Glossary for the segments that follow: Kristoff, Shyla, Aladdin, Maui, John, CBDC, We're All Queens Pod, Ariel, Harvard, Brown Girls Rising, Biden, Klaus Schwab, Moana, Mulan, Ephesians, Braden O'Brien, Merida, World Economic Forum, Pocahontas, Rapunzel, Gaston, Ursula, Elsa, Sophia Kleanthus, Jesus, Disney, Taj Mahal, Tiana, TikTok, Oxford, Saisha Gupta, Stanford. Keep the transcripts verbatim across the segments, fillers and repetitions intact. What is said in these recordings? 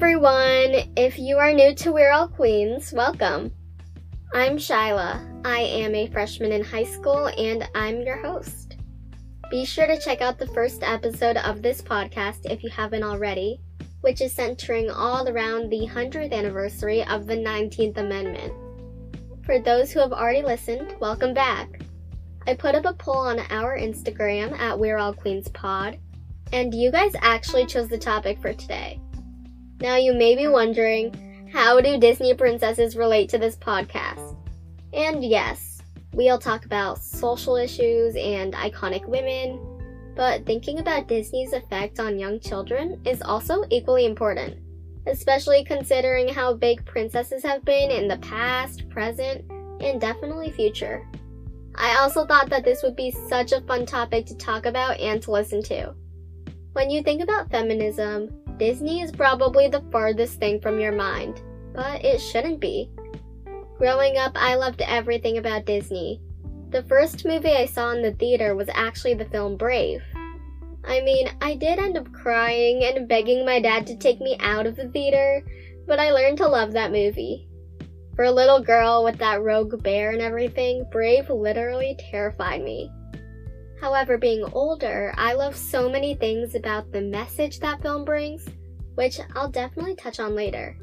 everyone! If you are new to We're All Queens, welcome! I'm Shyla. I am a freshman in high school and I'm your host. Be sure to check out the first episode of this podcast if you haven't already, which is centering all around the one hundredth anniversary of the nineteenth Amendment. For those who have already listened, welcome back! I put up a poll on our Instagram at We're All Queens Pod, and you guys actually chose the topic for today. Now you may be wondering, how do Disney princesses relate to this podcast? And yes, we'll talk about social issues and iconic women, but thinking about Disney's effect on young children is also equally important, especially considering how big princesses have been in the past, present, and definitely future. I also thought that this would be such a fun topic to talk about and to listen to. When you think about feminism, Disney is probably the farthest thing from your mind, but it shouldn't be. Growing up, I loved everything about Disney. The first movie I saw in the theater was actually the film Brave. I mean, I did end up crying and begging my dad to take me out of the theater, but I learned to love that movie. For a little girl with that rogue bear and everything, Brave literally terrified me. However, being older, I love so many things about the message that film brings, which I'll definitely touch on later.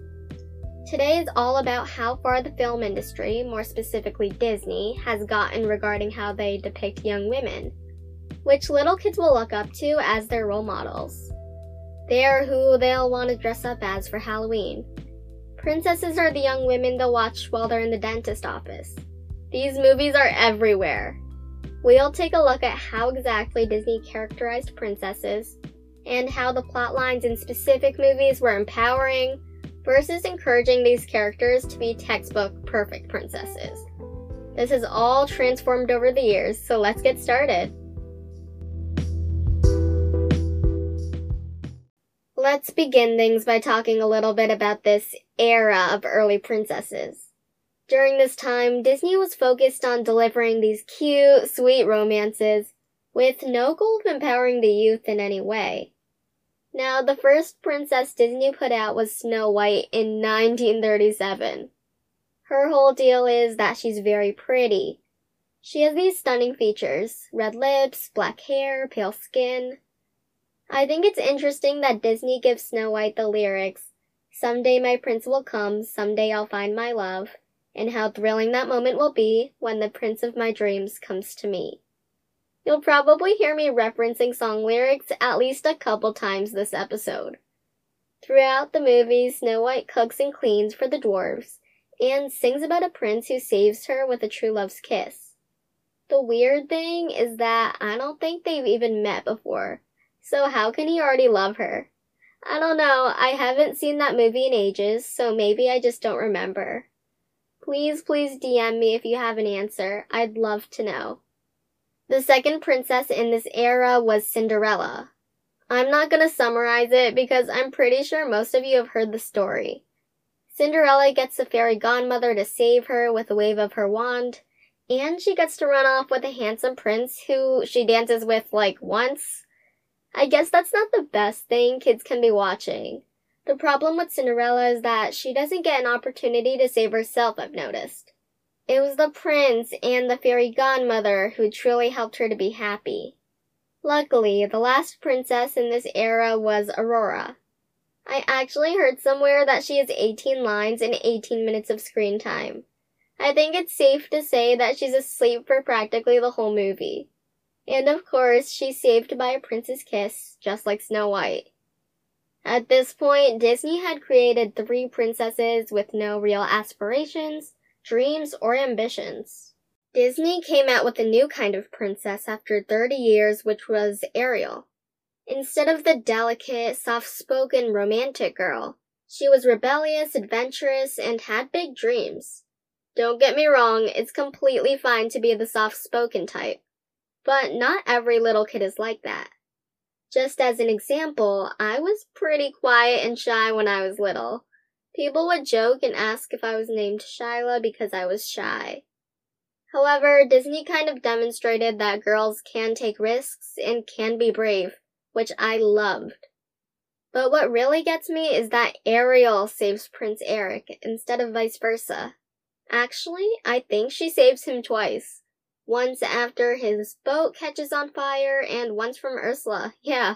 Today is all about how far the film industry, more specifically Disney, has gotten regarding how they depict young women, which little kids will look up to as their role models. They are who they'll want to dress up as for Halloween. Princesses are the young women they'll watch while they're in the dentist office. These movies are everywhere. We'll take a look at how exactly Disney characterized princesses and how the plot lines in specific movies were empowering versus encouraging these characters to be textbook perfect princesses. This has all transformed over the years, so let's get started. Let's begin things by talking a little bit about this era of early princesses. During this time, Disney was focused on delivering these cute, sweet romances, with no goal of empowering the youth in any way. Now, the first princess Disney put out was Snow White in nineteen thirty-seven. Her whole deal is that she's very pretty. She has these stunning features: red lips, black hair, pale skin. I think it's interesting that Disney gives Snow White the lyrics, "Someday my prince will come, someday I'll find my love," and how thrilling that moment will be when the prince of my dreams comes to me. You'll probably hear me referencing song lyrics at least a couple times this episode. Throughout the movie, Snow White cooks and cleans for the dwarves, and sings about a prince who saves her with a true love's kiss. The weird thing is that I don't think they've even met before, so how can he already love her? I don't know, I haven't seen that movie in ages, so maybe I just don't remember. Please, please D M me if you have an answer. I'd love to know. The second princess in this era was Cinderella. I'm not going to summarize it because I'm pretty sure most of you have heard the story. Cinderella gets the fairy godmother to save her with a wave of her wand, and she gets to run off with a handsome prince who she dances with, like, once. I guess that's not the best thing kids can be watching. The problem with Cinderella is that she doesn't get an opportunity to save herself, I've noticed. It was the prince and the fairy godmother who truly helped her to be happy. Luckily, the last princess in this era was Aurora. I actually heard somewhere that she has eighteen lines and eighteen minutes of screen time. I think it's safe to say that she's asleep for practically the whole movie. And of course, she's saved by a prince's kiss, just like Snow White. At this point, Disney had created three princesses with no real aspirations, dreams, or ambitions. Disney came out with a new kind of princess after thirty years, which was Ariel. Instead of the delicate, soft-spoken, romantic girl, she was rebellious, adventurous, and had big dreams. Don't get me wrong, it's completely fine to be the soft-spoken type, but not every little kid is like that. Just as an example, I was pretty quiet and shy when I was little. People would joke and ask if I was named Shyla because I was shy. However, Disney kind of demonstrated that girls can take risks and can be brave, which I loved. But what really gets me is that Ariel saves Prince Eric instead of vice versa. Actually, I think she saves him twice. Once after his boat catches on fire and once from Ursula, yeah.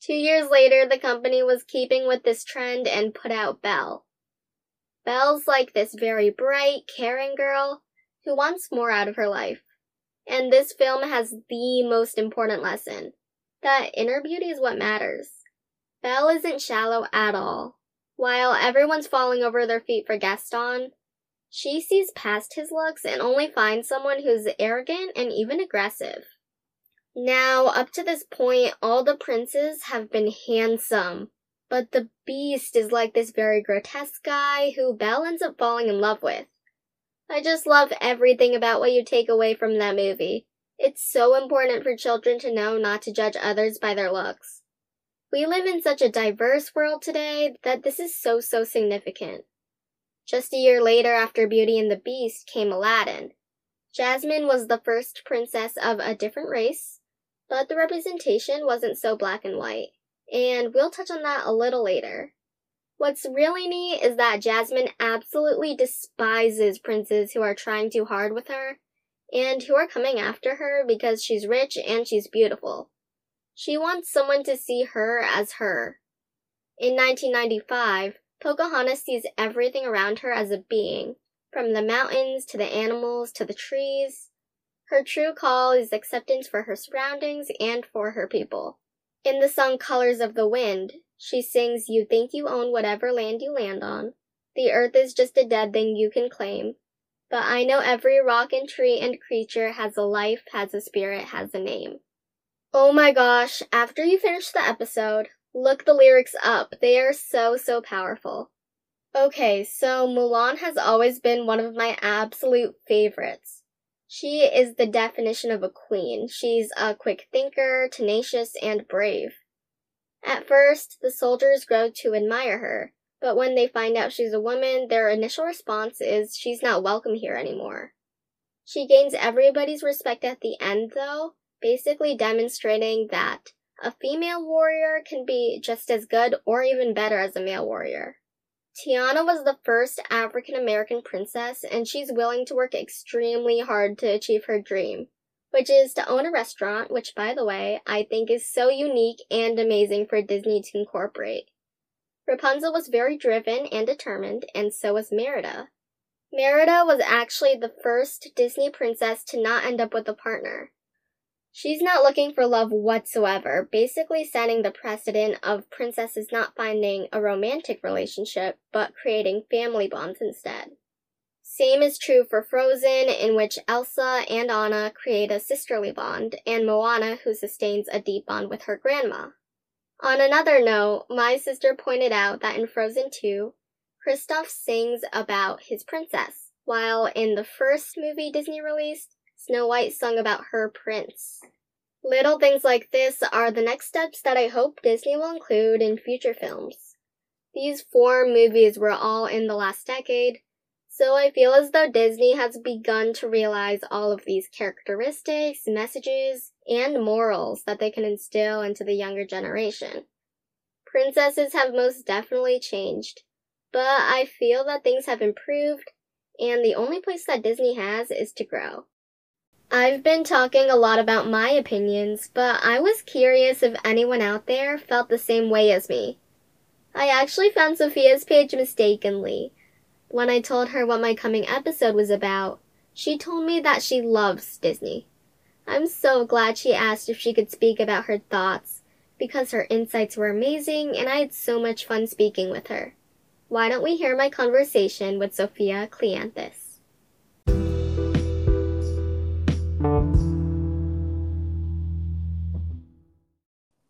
Two years later, the company was keeping with this trend and put out Belle. Belle's like this very bright, caring girl who wants more out of her life. And this film has the most important lesson, that inner beauty is what matters. Belle isn't shallow at all. While everyone's falling over their feet for Gaston, she sees past his looks and only finds someone who's arrogant and even aggressive. Now, up to this point, all the princes have been handsome, but the Beast is like this very grotesque guy who Belle ends up falling in love with. I just love everything about what you take away from that movie. It's so important for children to know not to judge others by their looks. We live in such a diverse world today that this is so, so significant. Just a year later, after Beauty and the Beast, came Aladdin. Jasmine was the first princess of a different race, but the representation wasn't so black and white, and we'll touch on that a little later. What's really neat is that Jasmine absolutely despises princes who are trying too hard with her, and who are coming after her because she's rich and she's beautiful. She wants someone to see her as her. In nineteen ninety-five, Pocahontas sees everything around her as a being, from the mountains to the animals to the trees. Her true call is acceptance for her surroundings and for her people. In the song Colors of the Wind, she sings, "You think you own whatever land you land on. The earth is just a dead thing you can claim. But I know every rock and tree and creature has a life, has a spirit, has a name." Oh my gosh, after you finish the episode, look the lyrics up. They are so, so powerful. Okay, so Mulan has always been one of my absolute favorites. She is the definition of a queen. She's a quick thinker, tenacious, and brave. At first, the soldiers grow to admire her, but when they find out she's a woman, their initial response is she's not welcome here anymore. She gains everybody's respect at the end, though, basically demonstrating that a female warrior can be just as good or even better as a male warrior. Tiana was the first African-American princess, and she's willing to work extremely hard to achieve her dream, which is to own a restaurant, which, by the way, I think is so unique and amazing for Disney to incorporate. Rapunzel was very driven and determined, and so was Merida. Merida was actually the first Disney princess to not end up with a partner. She's not looking for love whatsoever, basically setting the precedent of princesses not finding a romantic relationship, but creating family bonds instead. Same is true for Frozen, in which Elsa and Anna create a sisterly bond, and Moana, who sustains a deep bond with her grandma. On another note, my sister pointed out that in Frozen two, Kristoff sings about his princess, while in the first movie Disney released, Snow White sung about her prince. Little things like this are the next steps that I hope Disney will include in future films. These four movies were all in the last decade, so I feel as though Disney has begun to realize all of these characteristics, messages, and morals that they can instill into the younger generation. Princesses have most definitely changed, but I feel that things have improved, and the only place that Disney has is to grow. I've been talking a lot about my opinions, but I was curious if anyone out there felt the same way as me. I actually found Sophia's page mistakenly. When I told her what my coming episode was about, she told me that she loves Disney. I'm so glad she asked if she could speak about her thoughts, because her insights were amazing and I had so much fun speaking with her. Why don't we hear my conversation with Sophia Kleanthus?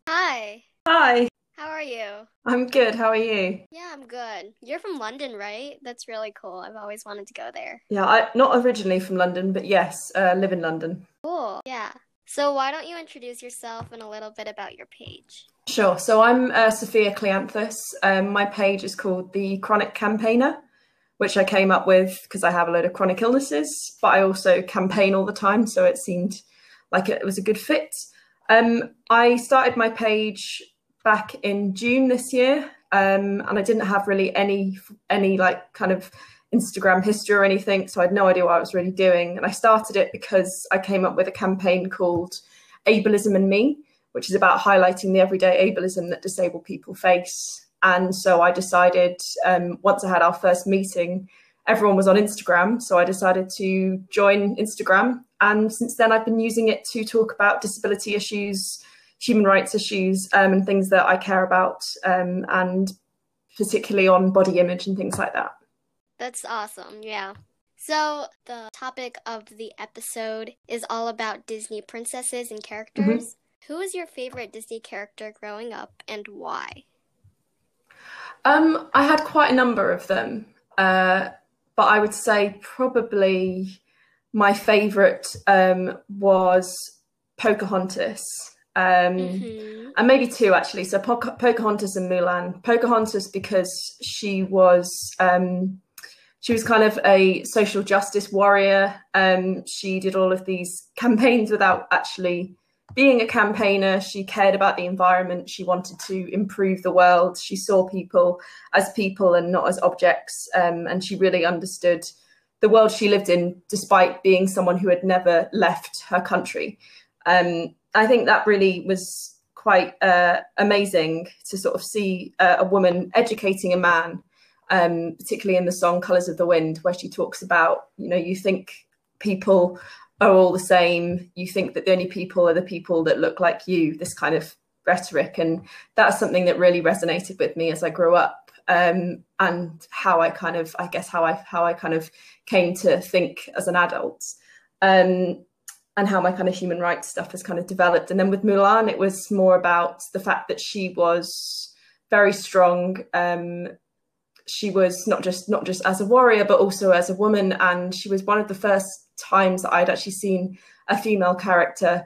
Hi. Hi. How are you? I'm good. How are you? Yeah, I'm good. You're from London, right? That's really cool. I've always wanted to go there. Yeah, I'm not originally from London, but yes, uh, live in London. Cool. Yeah. So why don't you introduce yourself and a little bit about your page? Sure. So I'm uh, Sophia Kleanthus. Um, my page is called The Chronic Campaigner, which I came up with because I have a load of chronic illnesses, but I also campaign all the time, so it seemed like it was a good fit. Um, I started my page back in June this year, um, and I didn't have really any any like kind of Instagram history or anything, so I had no idea what I was really doing. And I started it because I came up with a campaign called Ableism and Me, which is about highlighting the everyday ableism that disabled people face. And so I decided, um, once I had our first meeting, everyone was on Instagram, so I decided to join Instagram. And since then, I've been using it to talk about disability issues, human rights issues, um, and things that I care about, um, and particularly on body image and things like that. That's awesome, yeah. So the topic of the episode is all about Disney princesses and characters. Mm-hmm. Who is your favorite Disney character growing up, and why? Um, I had quite a number of them, uh, but I would say probably my favorite um, was Pocahontas. Um, mm-hmm. And maybe two, actually. So Poca- Pocahontas and Mulan. Pocahontas because she was um, she was kind of a social justice warrior. Um, she did all of these campaigns without actually being a campaigner. She cared about the environment. She wanted to improve the world. She saw people as people and not as objects. Um, and she really understood the world she lived in, despite being someone who had never left her country. Um, I think that really was quite uh, amazing to sort of see uh, a woman educating a man, um, particularly in the song Colours of the Wind, where she talks about, you know, you think people are all the same. You think that the only people are the people that look like you, this kind of rhetoric. And that's something that really resonated with me as I grew up, um, and how I kind of, I guess, how I how I kind of came to think as an adult. Um, and how my kind of human rights stuff has kind of developed. And then with Mulan, it was more about the fact that she was very strong. Um, she was not just not just as a warrior, but also as a woman. And she was one of the first times that I'd actually seen a female character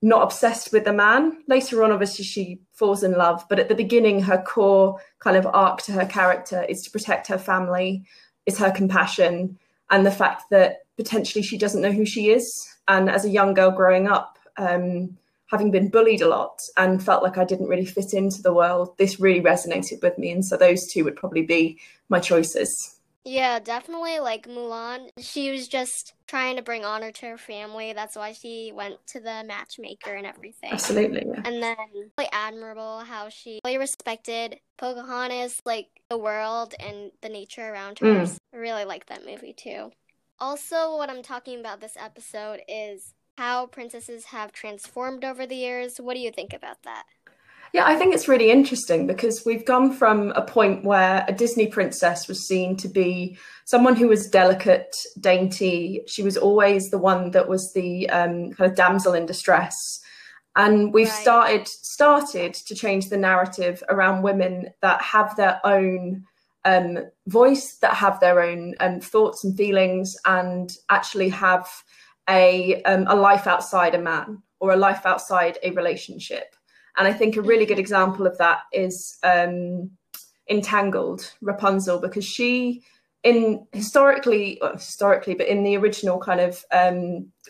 not obsessed with a man. Later on, obviously, she falls in love. But at the beginning, her core kind of arc to her character is to protect her family, is her compassion, and the fact that potentially she doesn't know who she is. And as a young girl growing up, um, having been bullied a lot and felt like I didn't really fit into the world, this really resonated with me. And so those two would probably be my choices. Yeah, definitely. Like Mulan, she was just trying to bring honor to her family. That's why she went to the matchmaker and everything. Absolutely. Yeah. And then really admirable how she really respected Pocahontas, like the world and the nature around her. Mm. I really like that movie too. Also, what I'm talking about this episode is how princesses have transformed over the years. What do you think about that? Yeah, I think it's really interesting because we've gone from a point where a Disney princess was seen to be someone who was delicate, dainty. She was always the one that was the um, kind of damsel in distress. And we've right. started started to change the narrative around women that have their own Um, voice, that have their own um, thoughts and feelings, and actually have a um, a life outside a man or a life outside a relationship. And I think a really good example of that is um, Entangled, Rapunzel, because she, in historically, well, historically, but in the original kind of um,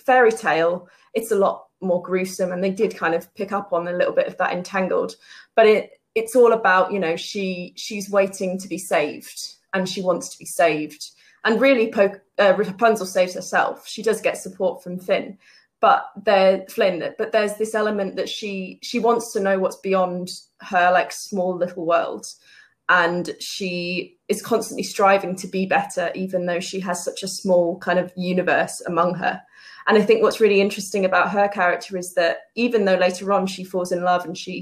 fairy tale, it's a lot more gruesome, and they did kind of pick up on a little bit of that Entangled, but it. It's all about, you know, she she's waiting to be saved, and she wants to be saved. And really, po- uh, Rapunzel saves herself. She does get support from Finn, but there Flynn. But there's this element that she she wants to know what's beyond her like small little world, and she is constantly striving to be better, even though she has such a small kind of universe among her. And I think what's really interesting about her character is that even though later on she falls in love and she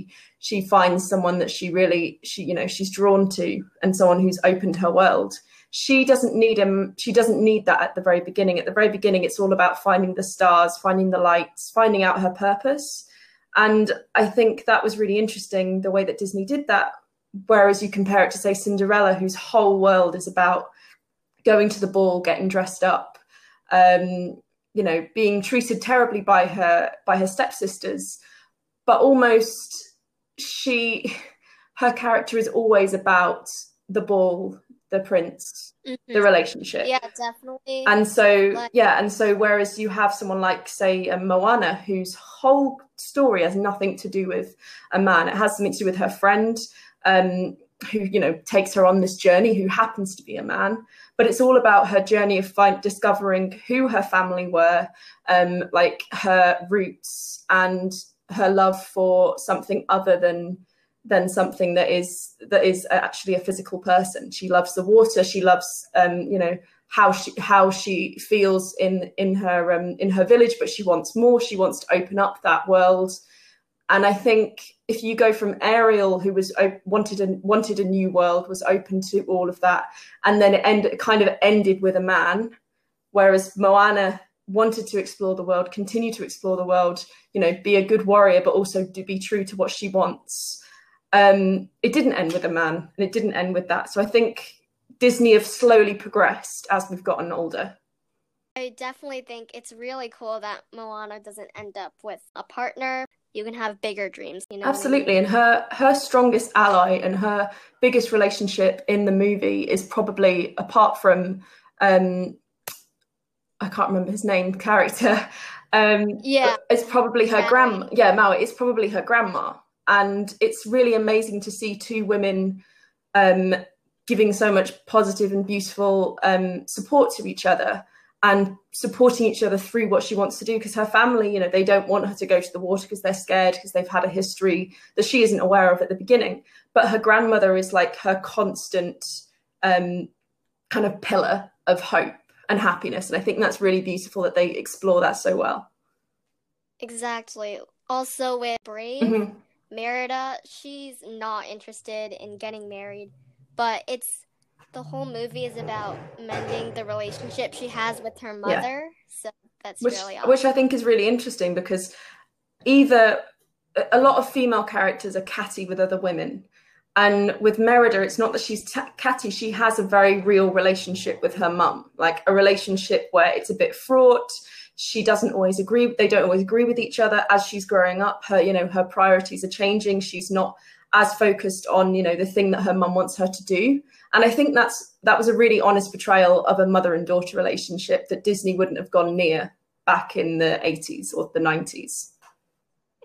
she finds someone that she really, she you know, she's drawn to, and someone who's opened her world, she doesn't need him. She doesn't need that at the very beginning. At the very beginning, it's all about finding the stars, finding the lights, finding out her purpose. And I think that was really interesting, the way that Disney did that. Whereas you compare it to, say, Cinderella, whose whole world is about going to the ball, getting dressed up, um, you know, being treated terribly by her by her stepsisters, but almost she, her character is always about the ball, the prince, mm-hmm. the relationship. Yeah, definitely. And so, like, yeah, and so whereas you have someone like, say, a Moana, whose whole story has nothing to do with a man. It has something to do with her friend, um, who, you know, takes her on this journey, who happens to be a man. But it's all about her journey of find, discovering who her family were, um, like her roots and her love for something other than than something that is that is actually a physical person. She loves the water. She loves, um, you know, how she how she feels in in her um, in her village. But she wants more. She wants to open up that world. And I think if you go from Ariel, who was wanted and wanted a new world, was open to all of that, and then it ended, kind of ended with a man, whereas Moana wanted to explore the world, continue to explore the world, you know, be a good warrior, but also to be true to what she wants. Um, it didn't end with a man, and it didn't end with that. So I think Disney have slowly progressed as we've gotten older. I definitely think it's really cool that Moana doesn't end up with a partner. You can have bigger dreams, you know. Absolutely. I mean? And her her strongest ally and her biggest relationship in the movie is probably, apart from um I can't remember his name, character. Um yeah. It's probably her yeah. grandma yeah, Maui, it's probably her grandma. And it's really amazing to see two women um giving so much positive and beautiful um support to each other, and supporting each other through what she wants to do. Because her family, you know, they don't want her to go to the water because they're scared, because they've had a history that she isn't aware of at the beginning. But her grandmother is like her constant um, kind of pillar of hope and happiness. And I think that's really beautiful that they explore that so well. Exactly. Also with Brave, mm-hmm. Merida, she's not interested in getting married, but it's, the whole movie is about mending the relationship she has with her mother. Yeah. So that's which, really awesome. Which I think is really interesting, because either a lot of female characters are catty with other women. And with Merida, it's not that she's t- catty. She has a very real relationship with her mum, like a relationship where it's a bit fraught. She doesn't always agree. They don't always agree with each other. As she's growing up, her, you know, her priorities are changing. She's not as focused on, you know, the thing that her mum wants her to do. And I think that's that was a really honest portrayal of a mother and daughter relationship that Disney wouldn't have gone near back in the eighties or the nineties.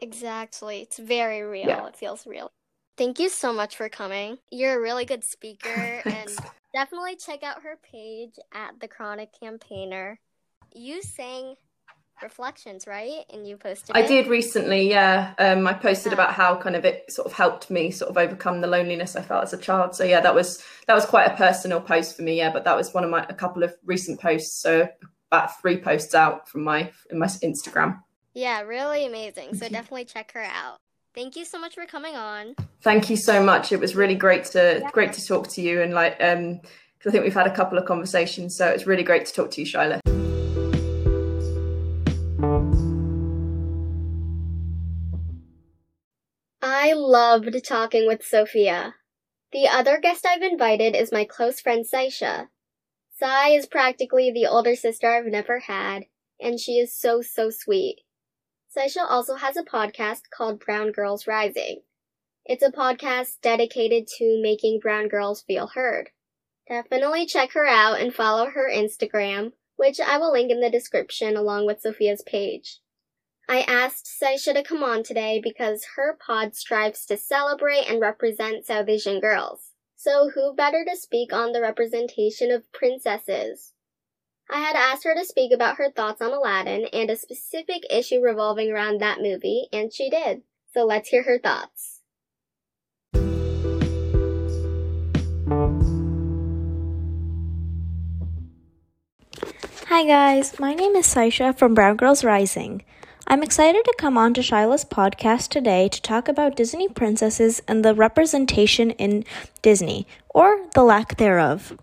Exactly. It's very real. Yeah. It feels real. Thank you so much for coming. You're a really good speaker. And definitely check out her page at The Chronic Campaigner. You sang reflections, right? And you posted I it? did recently, yeah. Um, I posted yeah. about how kind of it sort of helped me sort of overcome the loneliness I felt as a child. So yeah, that was that was quite a personal post for me, yeah. But that was one of my a couple of recent posts. So about three posts out from my in my Instagram. Yeah, really amazing. So definitely check her out. Thank you so much for coming on. Thank you so much. It was really great to yeah. great to talk to you, and like um, because I think we've had a couple of conversations. So it's really great to talk to you, Shyla. I loved talking with Sophia. The other guest I've invited is my close friend Saisha. Sai is practically the older sister I've never had, and she is so, so sweet. Saisha also has a podcast called Brown Girls Rising. It's a podcast dedicated to making brown girls feel heard. Definitely check her out and follow her Instagram, which I will link in the description along with Sophia's page. I asked Saisha to come on today because her pod strives to celebrate and represent South Asian girls. So who better to speak on the representation of princesses? I had asked her to speak about her thoughts on Aladdin and a specific issue revolving around that movie, and she did. So let's hear her thoughts. Hi guys, my name is Saisha from Brown Girls Rising. I'm excited to come on to Shyla's podcast today to talk about Disney princesses and the representation in Disney, or the lack thereof.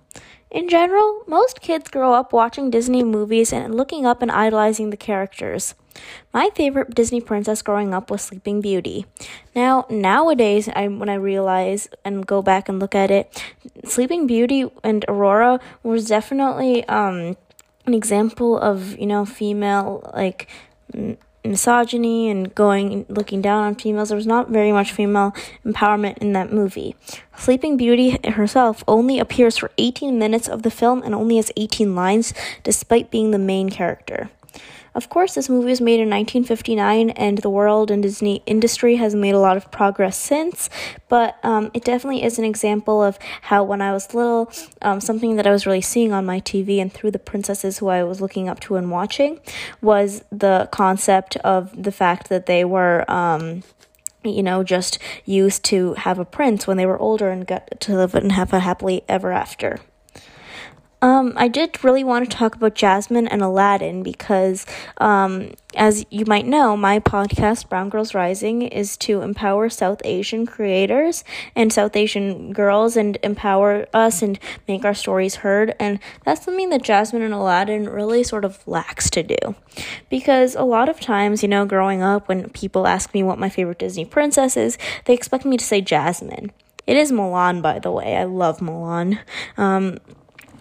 In general, most kids grow up watching Disney movies and looking up and idolizing the characters. My favorite Disney princess growing up was Sleeping Beauty. Now, nowadays, I, when I realize and go back and look at it, Sleeping Beauty and Aurora was definitely um, an example of, you know, female, like... misogyny and going looking down on females. There was not very much female empowerment in that movie. Sleeping Beauty herself only appears for eighteen minutes of the film and only has eighteen lines, despite being the main character. Of course, this movie was made in nineteen fifty-nine, and the world and Disney industry has made a lot of progress since, but um, it definitely is an example of how when I was little, um, something that I was really seeing on my T V and through the princesses who I was looking up to and watching was the concept of the fact that they were... Um, you know, just used to have a prince when they were older and got to live and have a happily ever after. Um, I did really want to talk about Jasmine and Aladdin because, um, as you might know, my podcast, Brown Girls Rising, is to empower South Asian creators and South Asian girls and empower us and make our stories heard. And that's something that Jasmine and Aladdin really sort of lacks to do. Because a lot of times, you know, growing up, when people ask me what my favorite Disney princess is, they expect me to say Jasmine. It is Mulan, by the way. I love Mulan. Um...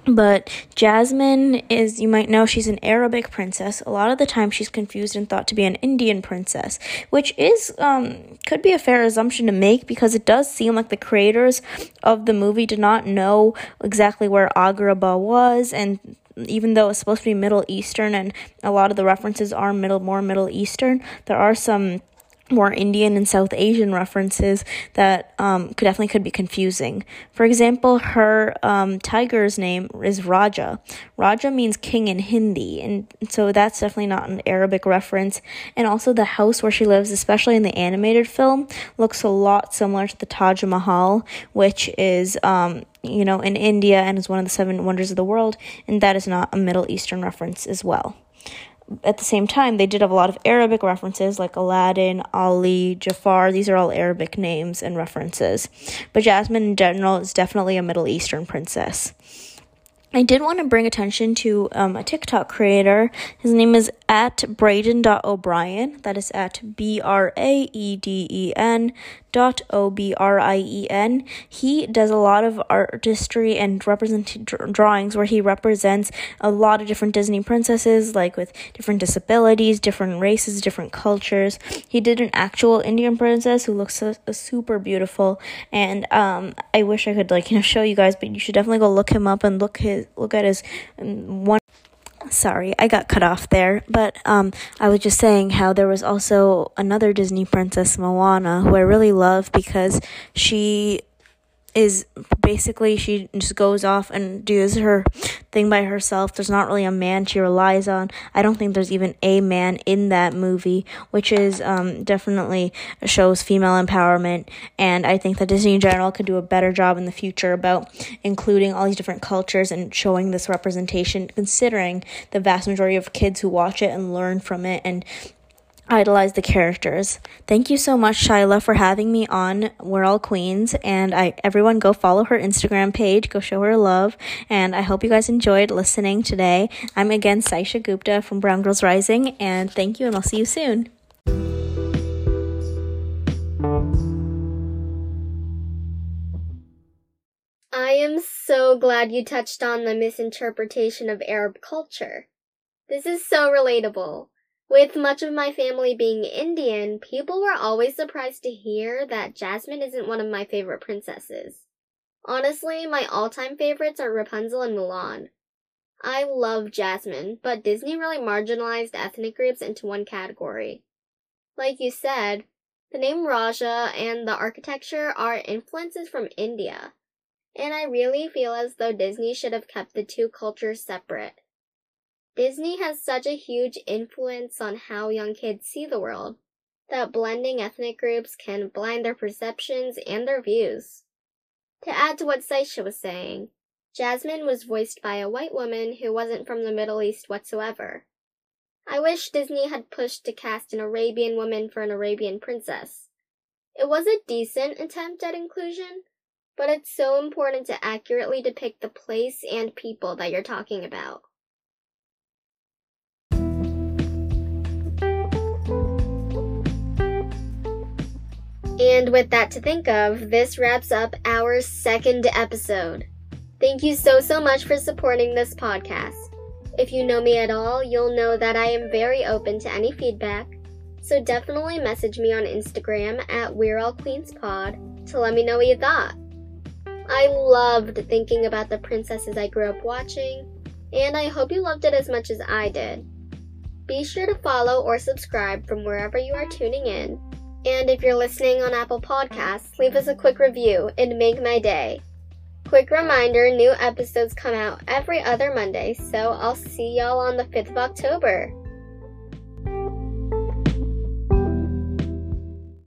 But Jasmine is, you might know, she's an Arabic princess. A lot of the time she's confused and thought to be an Indian princess, which is, um, could be a fair assumption to make because it does seem like the creators of the movie did not know exactly where Agrabah was, and even though it's supposed to be Middle Eastern and a lot of the references are middle, more Middle Eastern, there are some more Indian and South Asian references that um could definitely could be confusing. For example, her um tiger's name is Raja. Raja means king in Hindi, and so that's definitely not an Arabic reference. And also the house where she lives, especially in the animated film, looks a lot similar to the Taj Mahal, which is um you know in India and is one of the seven wonders of the world, and that is not a Middle Eastern reference as well. At the same time, they did have a lot of Arabic references like Aladdin, Ali, Jafar. These are all Arabic names and references. But Jasmine in general is definitely a Middle Eastern princess. I did want to bring attention to um, a TikTok creator. His name is at Braden dot O'Brien. That is at B R A E D E N dot O B R I E N. He does a lot of artistry and represent drawings where he represents a lot of different Disney princesses, like with different disabilities, different races, different cultures. He did an actual Indian princess who looks so, so super beautiful, and um, I wish I could like you know show you guys, but you should definitely go look him up and look his look at his one. Sorry, I got cut off there, but um, I was just saying how there was also another Disney princess, Moana, who I really love because she is basically, she just goes off and does her thing by herself. There's not really a man she relies on. I don't think there's even a man in that movie, which is um, definitely shows female empowerment, and I think that Disney in general could do a better job in the future about including all these different cultures and showing this representation, considering the vast majority of kids who watch it and learn from it and idolize the characters. Thank you so much, Shyla, for having me on We're All Queens, and I everyone go follow her Instagram page, go show her love, and I hope you guys enjoyed listening today. I'm again Saisha Gupta from Brown Girls Rising, and thank you, and I'll see you soon. I am so glad you touched on the misinterpretation of Arab culture. This is so relatable. With much of my family being Indian, people were always surprised to hear that Jasmine isn't one of my favorite princesses. Honestly, my all-time favorites are Rapunzel and Mulan. I love Jasmine, but Disney really marginalized ethnic groups into one category. Like you said, the name Raja and the architecture are influences from India, and I really feel as though Disney should have kept the two cultures separate. Disney has such a huge influence on how young kids see the world that blending ethnic groups can blind their perceptions and their views. To add to what Saisha was saying, Jasmine was voiced by a white woman who wasn't from the Middle East whatsoever. I wish Disney had pushed to cast an Arabian woman for an Arabian princess. It was a decent attempt at inclusion, but it's so important to accurately depict the place and people that you're talking about. And with that to think of, this wraps up our second episode. Thank you so, so much for supporting this podcast. If you know me at all, you'll know that I am very open to any feedback, So definitely message me on Instagram at We're All Queens Pod to let me know what you thought. I loved thinking about the princesses I grew up watching, and I hope you loved it as much as I did. Be sure to follow or subscribe from wherever you are tuning in. And if you're listening on Apple Podcasts, leave us a quick review. It'd make my day. Quick reminder, new episodes come out every other Monday, so I'll see y'all on the fifth of October.